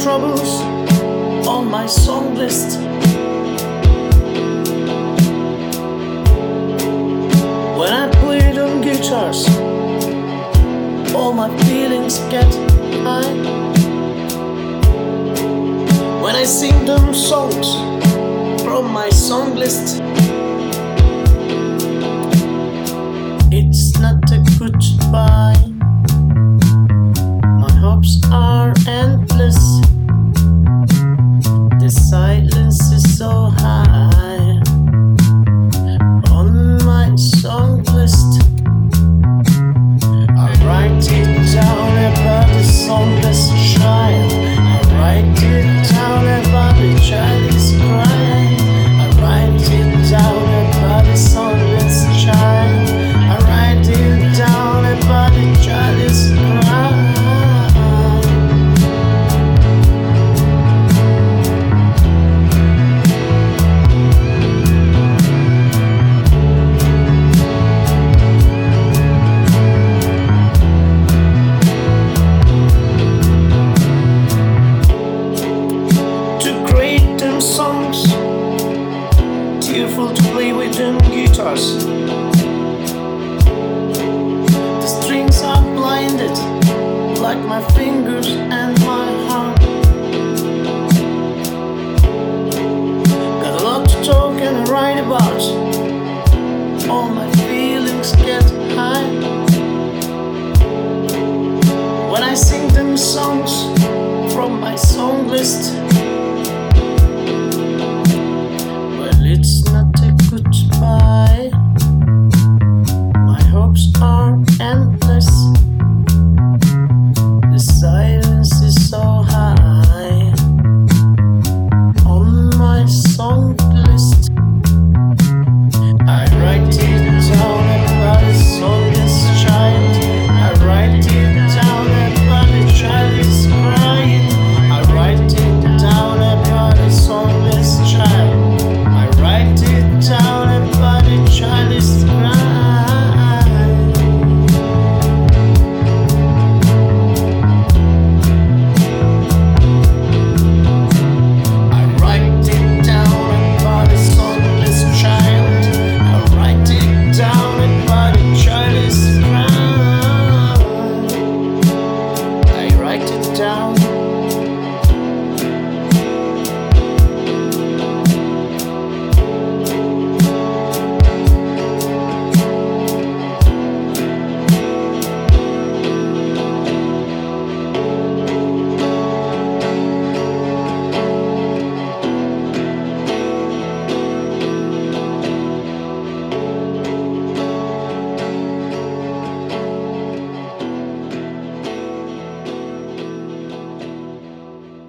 troubles on my song list. When I put it on guitars, all my feelings get high. When I sing them songs from my song list, it's not a goodbye. My hopes are endless. The silence is so high on my song list. I write it down about the songless child. I write it down about the child is crying. I write it down about the songless child. I write it down about the child is crying. To play with them guitars, the strings are blinded like my fingers and my heart. Got a lot to talk and write about, all my feelings get high. When I sing them songs from my song list,